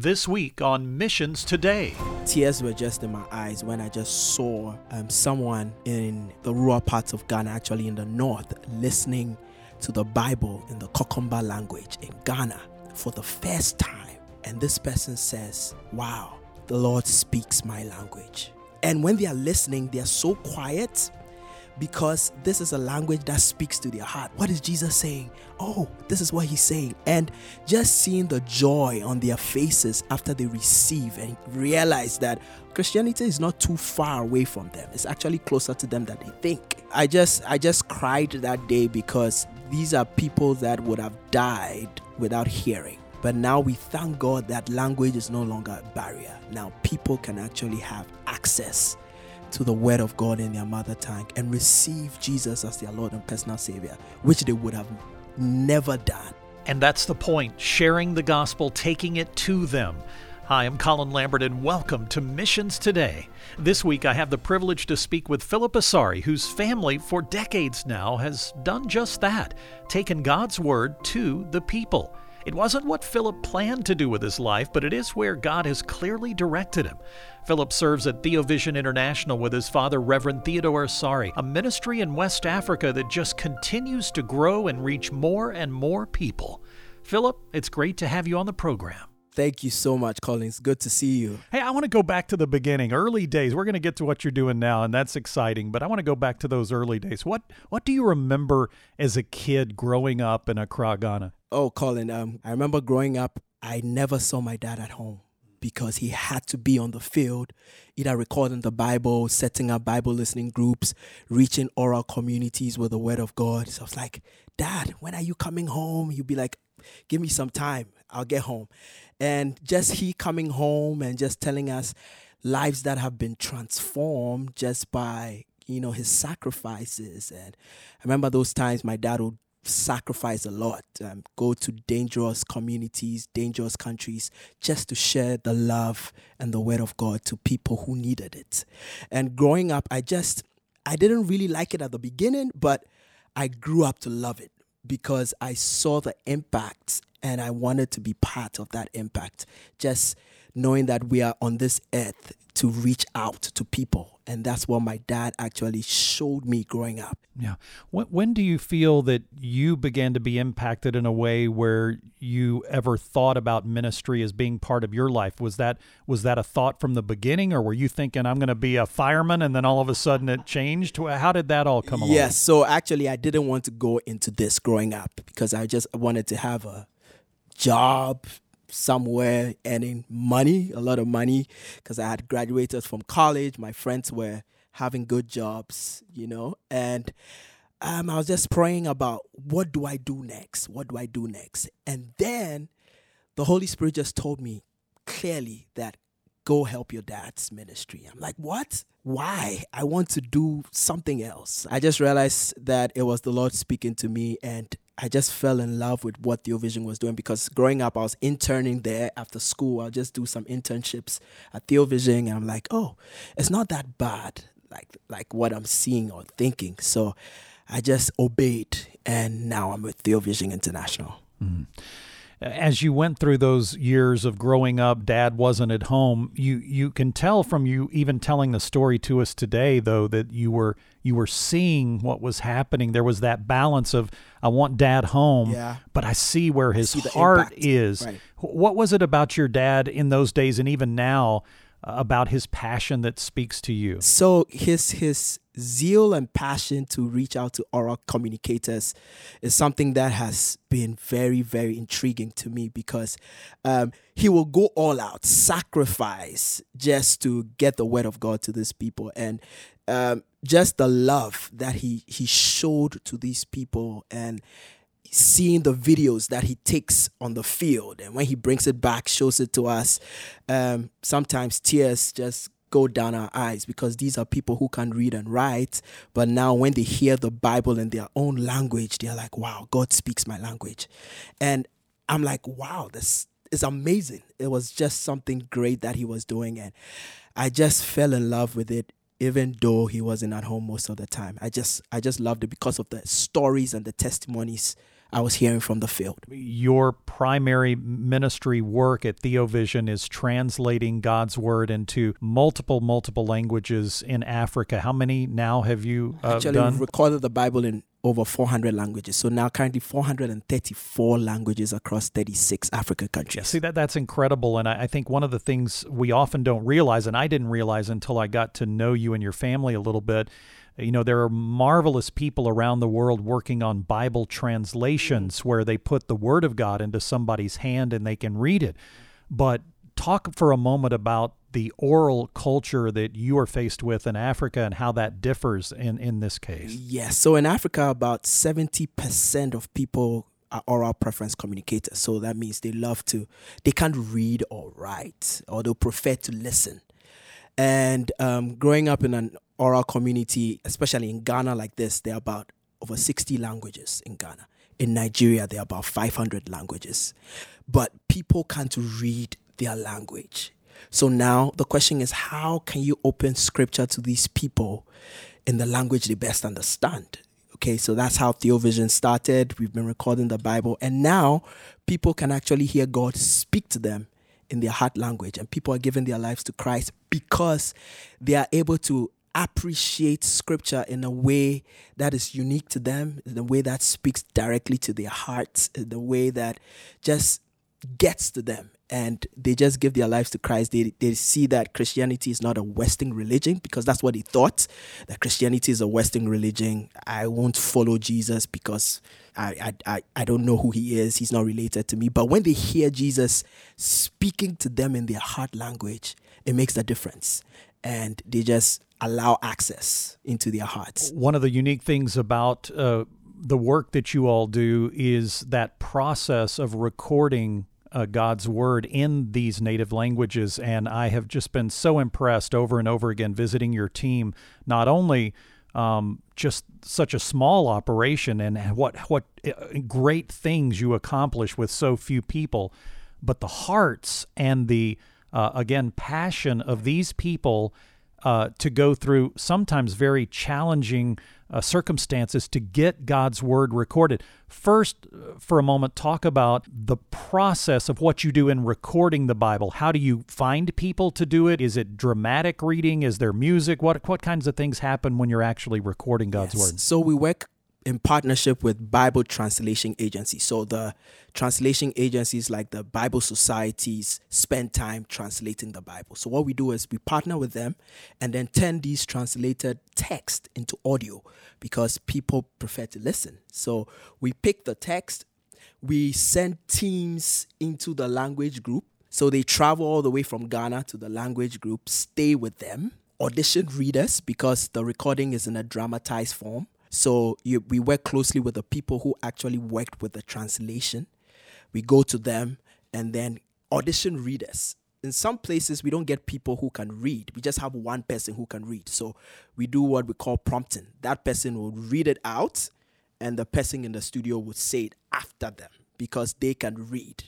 This week on Missions Today. Tears were just in my eyes when I just saw someone in the rural parts of Ghana, actually in the north, listening to the Bible in the Konkomba language in Ghana for the first time. And this person says, wow, the Lord speaks my language. And when they are listening, they are so quiet because this is a language that speaks to their heart. What is Jesus saying? Oh, this is what he's saying. And just seeing the joy on their faces after they receive and realize that Christianity is not too far away from them. It's actually closer to them than they think. I just cried that day because these are people that would have died without hearing. But now we thank God that language is no longer a barrier. Now people can actually have access to the word of God in their mother tongue and receive Jesus as their Lord and personal Savior, which they would have never done. And that's the point, sharing the gospel, taking it to them. Hi, I'm Colin Lambert, and welcome to Missions Today. This week, I have the privilege to speak with Philip Asari, whose family for decades now has done just that, taken God's word to the people. It wasn't what Philip planned to do with his life, but it is where God has clearly directed him. Philip serves at Theovision International with his father, Reverend Theodore Asari, a ministry in West Africa that just continues to grow and reach more and more people. Philip, it's great to have you on the program. Thank you so much, Colin. It's good to see you. Hey, I want to go back to the beginning, early days. We're going to get to what you're doing now, and that's exciting, but I want to go back to those early days. What do you remember as a kid growing up in Accra, Ghana? Oh, Colin, I remember growing up, I never saw my dad at home because he had to be on the field, either recording the Bible, setting up Bible listening groups, reaching oral communities with the word of God. So I was like, Dad, when are you coming home? He'd be like, give me some time. I'll get home. And just he coming home and just telling us lives that have been transformed just by, his sacrifices. And I remember those times my dad would sacrifice a lot, go to dangerous communities, dangerous countries, just to share the love and the word of God to people who needed it. And growing up, I didn't really like it at the beginning, but I grew up to love it because I saw the impact and I wanted to be part of that impact, just knowing that we are on this earth to reach out to people. And that's what my dad actually showed me growing up. Yeah. When do you feel that you began to be impacted in a way where you ever thought about ministry as being part of your life? Was that a thought from the beginning, or were you thinking, I'm going to be a fireman, and then all of a sudden it changed? How did that all come along? Yes. So actually, I didn't want to go into this growing up because I just wanted to have a job somewhere earning money, a lot of money, because I had graduated from college. My friends were having good jobs, and I was just praying about what do I do next? And then the Holy Spirit just told me clearly that go help your dad's ministry. I'm like, what? Why? I want to do something else. I just realized that it was the Lord speaking to me, and I just fell in love with what Theovision was doing because growing up, I was interning there after school. I'll just do some internships at Theovision, and I'm like, oh, it's not that bad, like what I'm seeing or thinking. So I just obeyed, and now I'm with Theovision International. Mm-hmm. As you went through those years of growing up, Dad wasn't at home. You can tell from you even telling the story to us today, though, that you were seeing what was happening. There was that balance of, I want Dad home, but I see where his heart is. Right. What was it about your dad in those days and even now about his passion that speaks to you? So his zeal and passion to reach out to oral communicators is something that has been very, very intriguing to me because he will go all out, sacrifice just to get the word of God to these people. And just the love that he showed to these people and seeing the videos that he takes on the field. And when he brings it back, shows it to us, sometimes tears just go down our eyes because these are people who can read and write. But now when they hear the Bible in their own language, they're like, wow, God speaks my language. And I'm like, wow, this is amazing. It was just something great that he was doing. And I just fell in love with it. Even though he wasn't at home most of the time, I just loved it because of the stories and the testimonies I was hearing from the field. Your primary ministry work at Theovision is translating God's Word into multiple languages in Africa. How many now have you done? We've recorded the Bible in over 400 languages. So now currently 434 languages across 36 African countries. Yeah, see, that's incredible. And I think one of the things we often don't realize, and I didn't realize until I got to know you and your family a little bit, you know, there are marvelous people around the world working on Bible translations where they put the Word of God into somebody's hand and they can read it. But talk for a moment about the oral culture that you are faced with in Africa and how that differs in this case. Yes. So in Africa, about 70% of people are oral preference communicators. So that means they can't read or write, or they'll prefer to listen. And growing up in an oral community, especially in Ghana like this, there are about over 60 languages in Ghana. In Nigeria, there are about 500 languages. But people can't read their language. So now the question is, how can you open scripture to these people in the language they best understand? Okay, so that's how Theovision started. We've been recording the Bible. And now people can actually hear God speak to them in their heart language. And people are giving their lives to Christ because they are able to appreciate scripture in a way that is unique to them, in a way that speaks directly to their hearts, in a way that just gets to them. And they just give their lives to Christ. They see that Christianity is not a Western religion, because that's what they thought, that Christianity is a Western religion. I won't follow Jesus because I don't know who he is. He's not related to me. But when they hear Jesus speaking to them in their heart language, it makes a difference. And they just allow access into their hearts. One of the unique things about the work that you all do is that process of recording God's Word in these native languages. And I have just been so impressed over and over again visiting your team, not only just such a small operation and what great things you accomplish with so few people, but the hearts and the, again, passion of these people to go through sometimes very challenging circumstances to get God's Word recorded. First, for a moment, talk about the process of what you do in recording the Bible. How do you find people to do it? Is it dramatic reading? Is there music? What kinds of things happen when you're actually recording God's Word? So we work in partnership with Bible translation agencies. So the translation agencies like the Bible societies spend time translating the Bible. So what we do is we partner with them and then turn these translated texts into audio because people prefer to listen. So we pick the text, we send teams into the language group. So they travel all the way from Ghana to the language group, stay with them, audition readers because the recording is in a dramatized form. So we work closely with the people who actually worked with the translation. We go to them and then audition readers. In some places, we don't get people who can read. We just have one person who can read. So we do what we call prompting. That person will read it out, and the person in the studio would say it after them because they can read.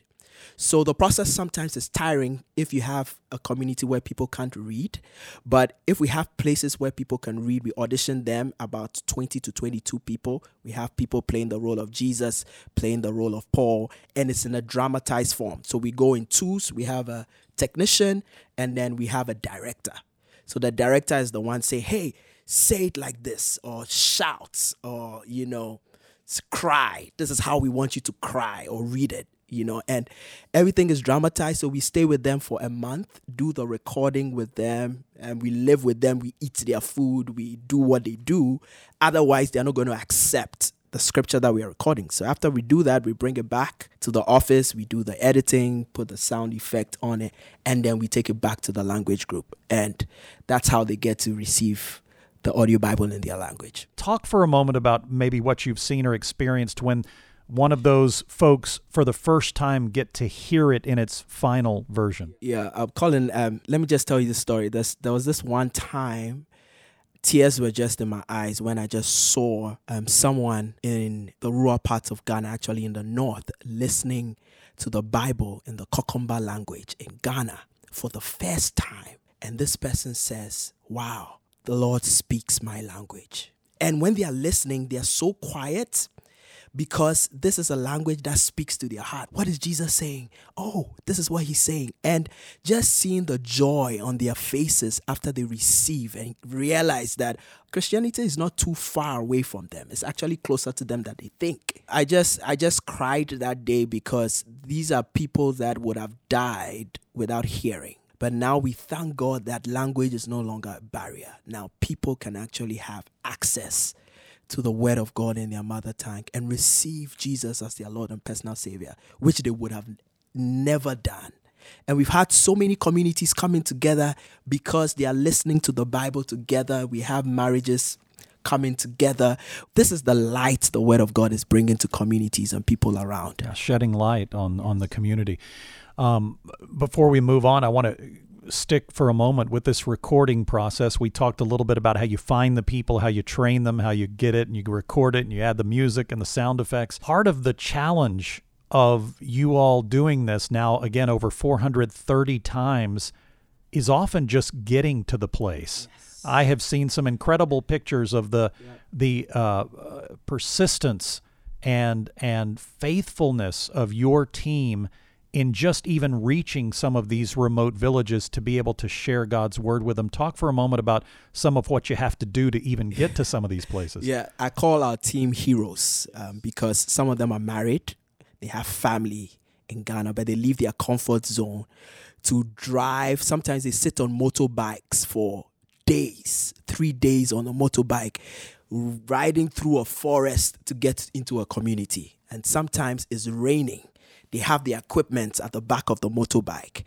So the process sometimes is tiring if you have a community where people can't read. But if we have places where people can read, we audition them, about 20 to 22 people. We have people playing the role of Jesus, playing the role of Paul, and it's in a dramatized form. So we go in twos, we have a technician, and then we have a director. So the director is the one say, hey, say it like this, or shout, or, you know, cry. This is how we want you to cry or read it. You know, and everything is dramatized. So we stay with them for a month, do the recording with them, and we live with them. We eat their food. We do what they do. Otherwise, they're not going to accept the scripture that we are recording. So after we do that, we bring it back to the office. We do the editing, put the sound effect on it, and then we take it back to the language group. And that's how they get to receive the audio Bible in their language. Talk for a moment about maybe what you've seen or experienced when one of those folks, for the first time, get to hear it in its final version. Yeah, Colin, let me just tell you the story. There was this one time, tears were just in my eyes when I just saw someone in the rural parts of Ghana, actually in the north, listening to the Bible in the Konkomba language in Ghana for the first time. And this person says, wow, the Lord speaks my language. And when they are listening, they are so quiet. because this is a language that speaks to their heart. What is Jesus saying? Oh, this is what he's saying. And just seeing the joy on their faces after they receive and realize that Christianity is not too far away from them. It's actually closer to them than they think. I just cried that day because these are people that would have died without hearing. But now we thank God that language is no longer a barrier. Now people can actually have access to the word of God in their mother tongue and receive Jesus as their Lord and personal Savior, which they would have never done. And we've had so many communities coming together because they are listening to the Bible together. We have marriages coming together. This is the light the word of God is bringing to communities and people around. Yeah, shedding light on the community. Before we move on, I want to stick for a moment with this recording process. We talked a little bit about how you find the people, how you train them, how you get it, and you record it, and you add the music and the sound effects. Part of the challenge of you all doing this now, again, over 430 times, is often just getting to the place. Yes. I have seen some incredible pictures of the persistence and faithfulness of your team in just even reaching some of these remote villages to be able to share God's word with them. Talk for a moment about some of what you have to do to even get to some of these places. Yeah, I call our team heroes because some of them are married, they have family in Ghana, but they leave their comfort zone to drive. Sometimes they sit on motorbikes for days, 3 days on a motorbike, riding through a forest to get into a community. And sometimes it's raining. They have the equipment at the back of the motorbike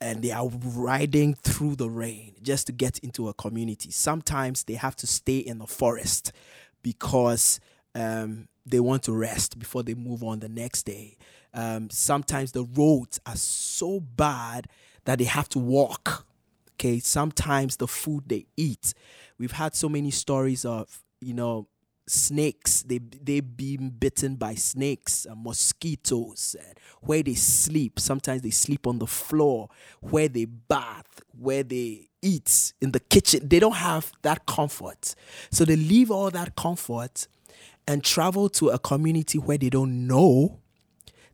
and they are riding through the rain just to get into a community. Sometimes they have to stay in the forest because they want to rest before they move on the next day. Sometimes the roads are so bad that they have to walk. Okay, sometimes the food they eat. We've had so many stories of, snakes, they've been bitten by snakes and mosquitoes, and where they sleep. Sometimes they sleep on the floor, where they bath, where they eat, in the kitchen. They don't have that comfort. So they leave all that comfort and travel to a community where they don't know.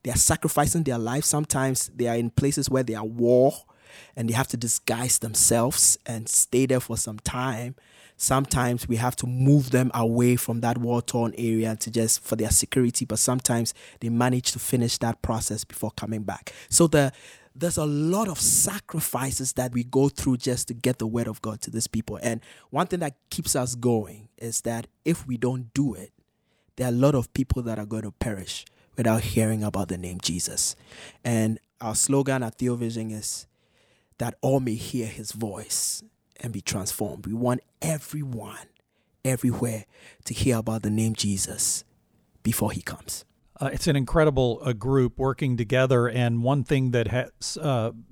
They are sacrificing their life. Sometimes they are in places where they are war and they have to disguise themselves and stay there for some time. Sometimes we have to move them away from that war-torn area to just for their security, but sometimes they manage to finish that process before coming back. So there's a lot of sacrifices that we go through just to get the word of God to these people. And one thing that keeps us going is that if we don't do it, there are a lot of people that are going to perish without hearing about the name Jesus. And our slogan at Theovision is that all may hear his voice and be transformed. We want everyone, everywhere, to hear about the name Jesus before he comes. It's an incredible group working together, and one thing that has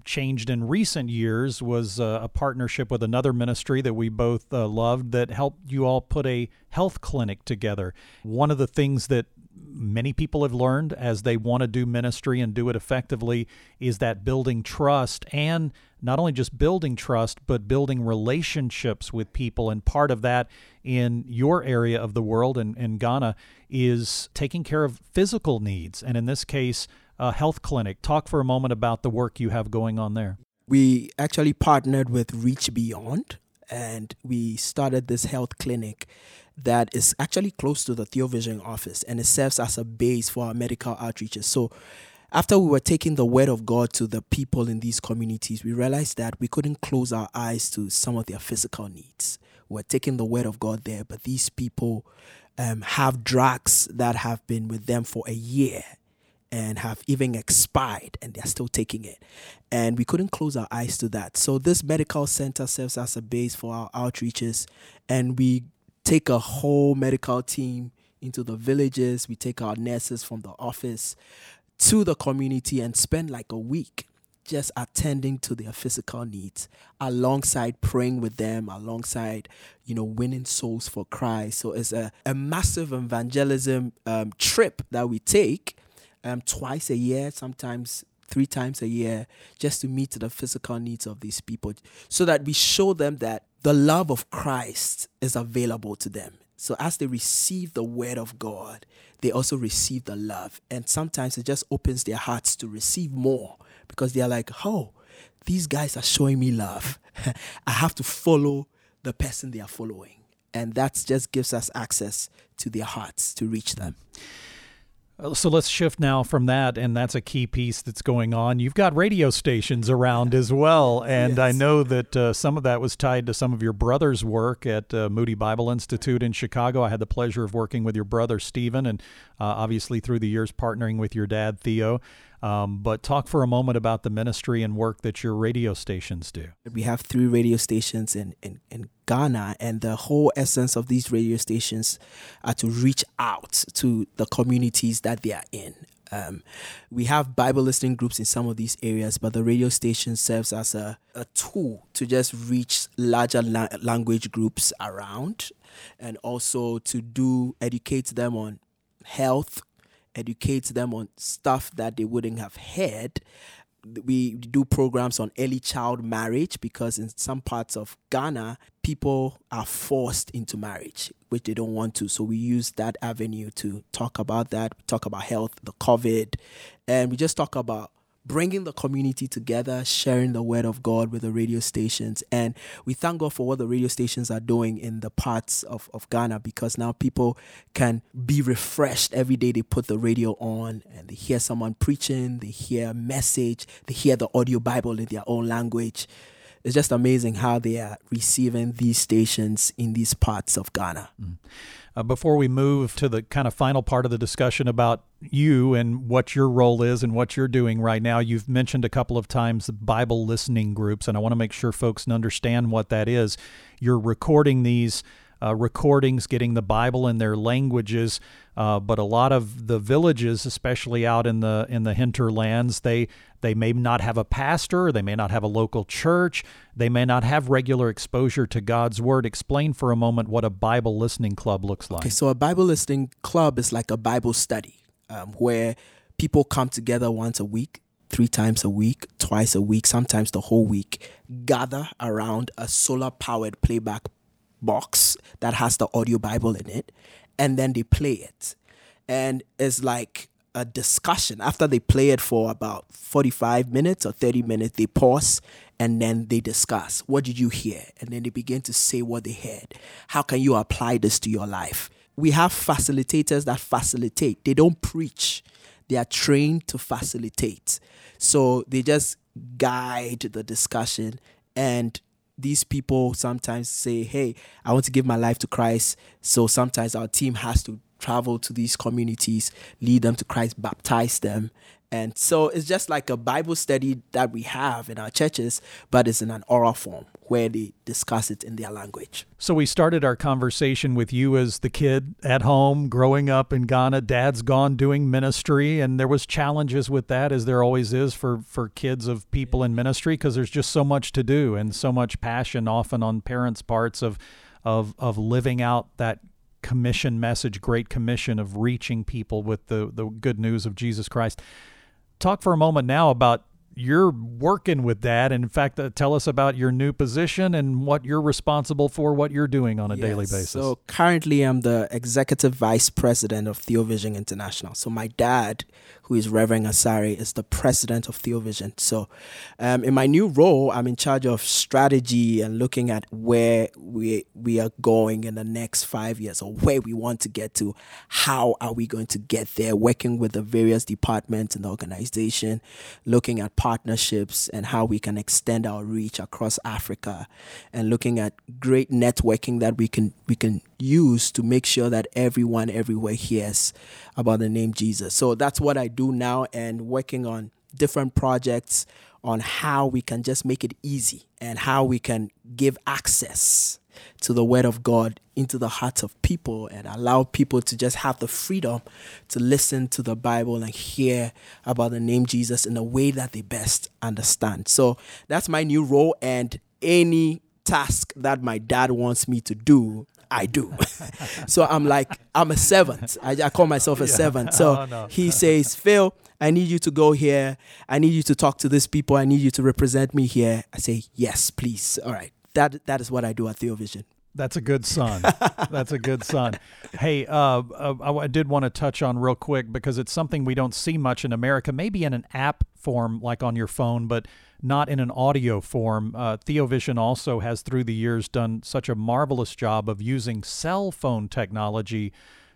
changed in recent years was a partnership with another ministry that we both loved that helped you all put a health clinic together. One of the things that many people have learned as they want to do ministry and do it effectively is that building trust, and not only just building trust, but building relationships with people. And part of that in your area of the world and in Ghana is taking care of physical needs. And in this case, a health clinic. Talk for a moment about the work you have going on there. We actually partnered with Reach Beyond, and we started this health clinic that is actually close to the Theovision office, and it serves as a base for our medical outreaches. So after we were taking the word of God to the people in these communities, we realized that we couldn't close our eyes to some of their physical needs. We're taking the word of God there, but these people have drugs that have been with them for a year and have even expired, and they're still taking it. And we couldn't close our eyes to that. So this medical center serves as a base for our outreaches, and we take a whole medical team into the villages. We take our nurses from the office to the community and spend like a week just attending to their physical needs, alongside praying with them, alongside, winning souls for Christ. So it's a massive evangelism trip that we take twice a year, sometimes 3 times a year, just to meet the physical needs of these people so that we show them that the love of Christ is available to them. So as they receive the word of God, they also receive the love. And sometimes it just opens their hearts to receive more, because they are like, oh, these guys are showing me love. I have to follow the person they are following. And that just gives us access to their hearts to reach them. So let's shift now from that, and that's a key piece that's going on. You've got radio stations around as well, and yes. I know that some of that was tied to some of your brother's work at Moody Bible Institute in Chicago. I had the pleasure of working with your brother, Stephen, and obviously through the years partnering with your dad, Theo. But talk for a moment about the ministry and work that your radio stations do. We have 3 radio stations in Ghana, and the whole essence of these radio stations are to reach out to the communities that they are in. We have Bible listening groups in some of these areas, but the radio station serves as a tool to just reach larger language groups around, and also to educate them on health, educate them on stuff that they wouldn't have heard. We do programs on early child marriage, because in some parts of Ghana, people are forced into marriage, which they don't want to. So we use that avenue to talk about that. We talk about health, the COVID, and we just talk about bringing the community together, sharing the word of God with the radio stations. And we thank God for what the radio stations are doing in the parts of Ghana, because now people can be refreshed every day. They put the radio on and they hear someone preaching, they hear a message, they hear the audio Bible in their own language. It's just amazing how they are receiving these stations in these parts of Ghana. Mm. Before we move to the kind of final part of the discussion about you and what your role is and what you're doing right now, you've mentioned a couple of times Bible listening groups, and I want to make sure folks understand what that is. You're recording these recordings, getting the Bible in their languages, but a lot of the villages, especially out in the hinterlands, they may not have a pastor, they may not have a local church, they may not have regular exposure to God's Word. Explain for a moment what a Bible listening club looks like. Okay, so a Bible listening club is like a Bible study where people come together once a week, 3 times a week, twice a week, sometimes the whole week, gather around a solar-powered playback box that has the audio Bible in it, and then they play it. And it's like a discussion. After they play it for about 45 minutes or 30 minutes, they pause and then they discuss, what did you hear? And then they begin to say what they heard. How can you apply this to your life? We have facilitators that facilitate. They don't preach. They are trained to facilitate. So they just guide the discussion. And these people sometimes say, hey, I want to give my life to Christ. So sometimes our team has to travel to these communities, lead them to Christ, baptize them. And so it's just like a Bible study that we have in our churches, but it's in an oral form where they discuss it in their language. So we started our conversation with you as the kid at home, growing up in Ghana. Dad's gone doing ministry, and there was challenges with that, as there always is for kids of people in ministry, because there's just so much to do and so much passion often on parents' parts of living out that commission message, Great Commission, of reaching people with the good news of Jesus Christ. Talk for a moment now about you're working with that. And in fact, tell us about your new position and what you're responsible for, what you're doing on a daily basis. So currently I'm the executive vice president of Theovision International. So my dad, who is Reverend Asari, is the president of Theovision. So in my new role, I'm in charge of strategy and looking at where we are going in the next 5 years, or where we want to get to. How are we going to get there? Working with the various departments in the organization, looking at partnerships and how we can extend our reach across Africa, and looking at great networking that we can use to make sure that everyone everywhere hears about the name Jesus. So that's what I do now, and working on different projects on how we can just make it easy and how we can give access to the word of God into the hearts of people, and allow people to just have the freedom to listen to the Bible and hear about the name Jesus in a way that they best understand. So that's my new role, and any task that my dad wants me to do, I do. So I'm a servant. I call myself a servant. So he says, Phil, I need you to go here. I need you to talk to these people. I need you to represent me here. I say, yes, please. All right. That is what I do at Theovision. That's a good son. That's a good son. Hey, I did want to touch on real quick because it's something we don't see much in America, maybe in an app form like on your phone, but not in an audio form. Theovision also has through the years done such a marvelous job of using cell phone technology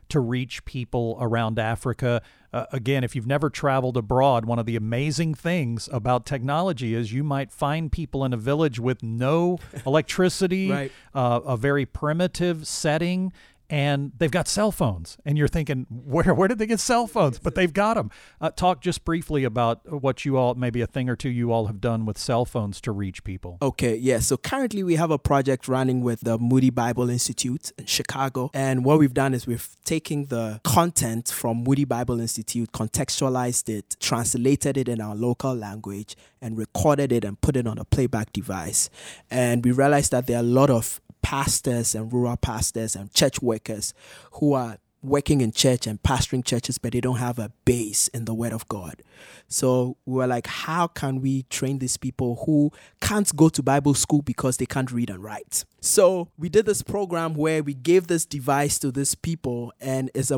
to reach people around Africa. Again, if you've never traveled abroad, one of the amazing things about technology is you might find people in a village with no electricity, right. A very primitive setting, and they've got cell phones. And you're thinking, where did they get cell phones? But they've got them. Talk just briefly about what you all, maybe a thing or two you all have done with cell phones to reach people. Okay, yeah. So currently we have a project running with the Moody Bible Institute in Chicago. And what we've done is we've taken the content from Moody Bible Institute, contextualized it, translated it in our local language, and recorded it and put it on a playback device. And we realized that there are a lot of pastors and rural pastors and church workers who are working in church and pastoring churches, but they don't have a base in the Word of God. So we were like, how can we train these people who can't go to Bible school because they can't read and write? So we did this program where we gave this device to these people, and it's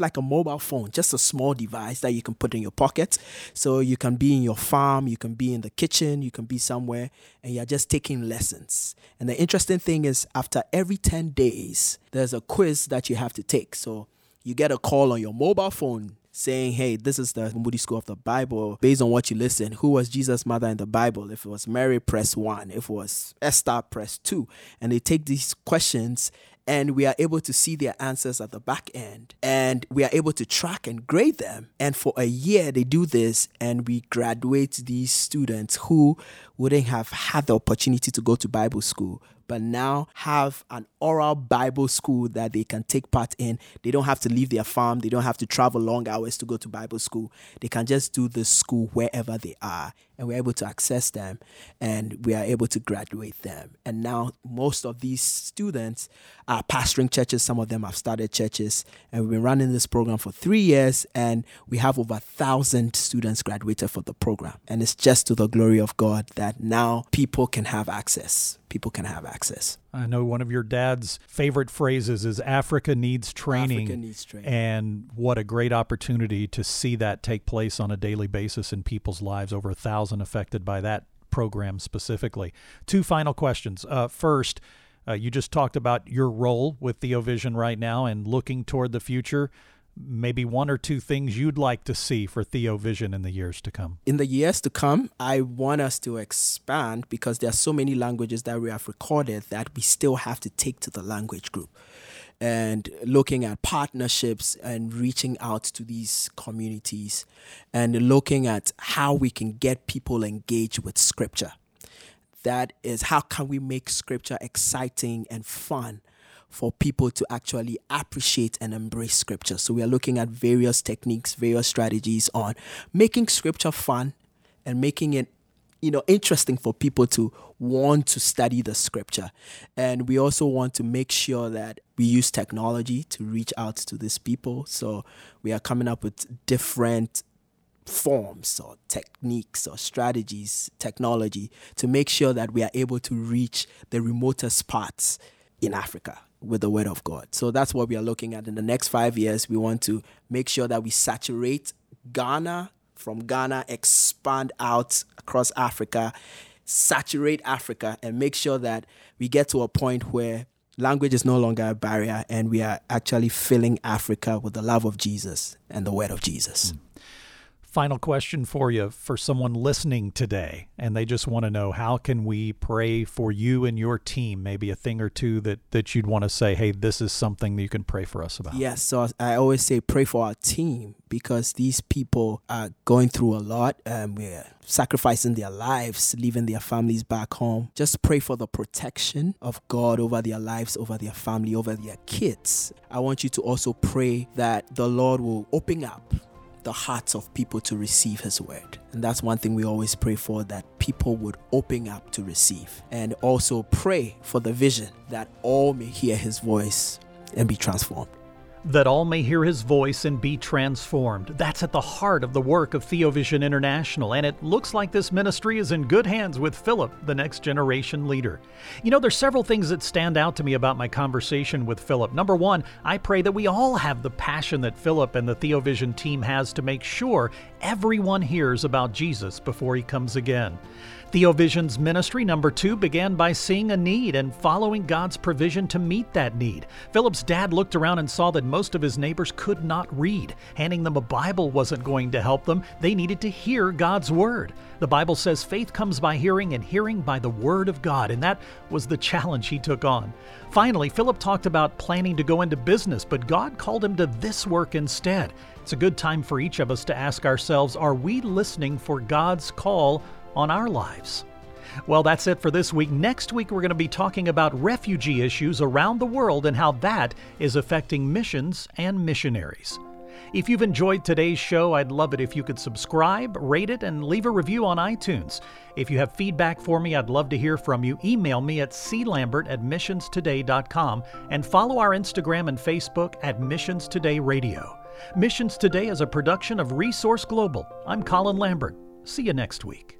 like a mobile phone, just a small device that you can put in your pocket. So you can be in your farm, you can be in the kitchen, you can be somewhere, and you're just taking lessons. And the interesting thing is, after every 10 days, there's a quiz that you have to take. So you get a call on your mobile phone saying, hey, this is the Moody School of the Bible. Based on what you listen, who was Jesus' mother in the Bible? If it was Mary, press 1. If it was Esther, press 2. And they take these questions, and we are able to see their answers at the back end. And we are able to track and grade them. And for a year, they do this, and we graduate these students who wouldn't have had the opportunity to go to Bible school, but now have an oral Bible school that they can take part in. They don't have to leave their farm. They don't have to travel long hours to go to Bible school. They can just do this school wherever they are. And we're able to access them, and we are able to graduate them. And now most of these students are pastoring churches. Some of them have started churches. And we've been running this program for 3 years, and we have over 1,000 students graduated for the program. And it's just to the glory of God that now people can have access. People can have access. I know one of your dad's favorite phrases is Africa needs training. Africa needs training. And what a great opportunity to see that take place on a daily basis in people's lives, over 1,000 affected by that program specifically. Two final questions. First, you just talked about your role with Theovision right now and looking toward the future. Maybe one or two things you'd like to see for Theovision in the years to come? In the years to come, I want us to expand because there are so many languages that we have recorded that we still have to take to the language group. And looking at partnerships and reaching out to these communities and looking at how we can get people engaged with Scripture. That is, how can we make Scripture exciting and fun for people to actually appreciate and embrace Scripture. So we are looking at various techniques, various strategies on making Scripture fun and making it, interesting for people to want to study the Scripture. And we also want to make sure that we use technology to reach out to these people. So we are coming up with different forms or techniques or strategies, technology, to make sure that we are able to reach the remotest parts in Africa with the Word of God. So that's what we are looking at in the next 5 years. We want to make sure that we saturate Ghana, from Ghana, expand out across Africa, saturate Africa, and make sure that we get to a point where language is no longer a barrier and we are actually filling Africa with the love of Jesus and the Word of Jesus. Final question for you, for someone listening today, and they just want to know, how can we pray for you and your team? Maybe a thing or two that you'd want to say, hey, this is something that you can pray for us about. Yes, so I always say pray for our team because these people are going through a lot. We're sacrificing their lives, leaving their families back home. Just pray for the protection of God over their lives, over their family, over their kids. I want you to also pray that the Lord will open up the hearts of people to receive His Word. And that's one thing we always pray for, that people would open up to receive. And also pray for the vision that all may hear His voice and be transformed. that all may hear his voice and be transformed. That's at the heart of the work of Theovision International, and it looks like this ministry is in good hands with Philip, the next generation leader. You know, there's several things that stand out to me about my conversation with Philip. Number one, I pray that we all have the passion that Philip and the Theovision team has to make sure everyone hears about Jesus before he comes again. Theovision's ministry, number two, began by seeing a need and following God's provision to meet that need. Philip's dad looked around and saw that most of his neighbors could not read. Handing them a Bible wasn't going to help them. They needed to hear God's Word. The Bible says faith comes by hearing and hearing by the Word of God, and that was the challenge he took on. Finally, Philip talked about planning to go into business, but God called him to this work instead. It's a good time for each of us to ask ourselves, are we listening for God's call on our lives? Well, that's it for this week. Next week, we're going to be talking about refugee issues around the world and how that is affecting missions and missionaries. If you've enjoyed today's show, I'd love it if you could subscribe, rate it, and leave a review on iTunes. If you have feedback for me, I'd love to hear from you. Email me at clambert@missionstoday.com and follow our Instagram and Facebook at Missions Today Radio. Missions Today is a production of Resource Global. I'm Colin Lambert. See you next week.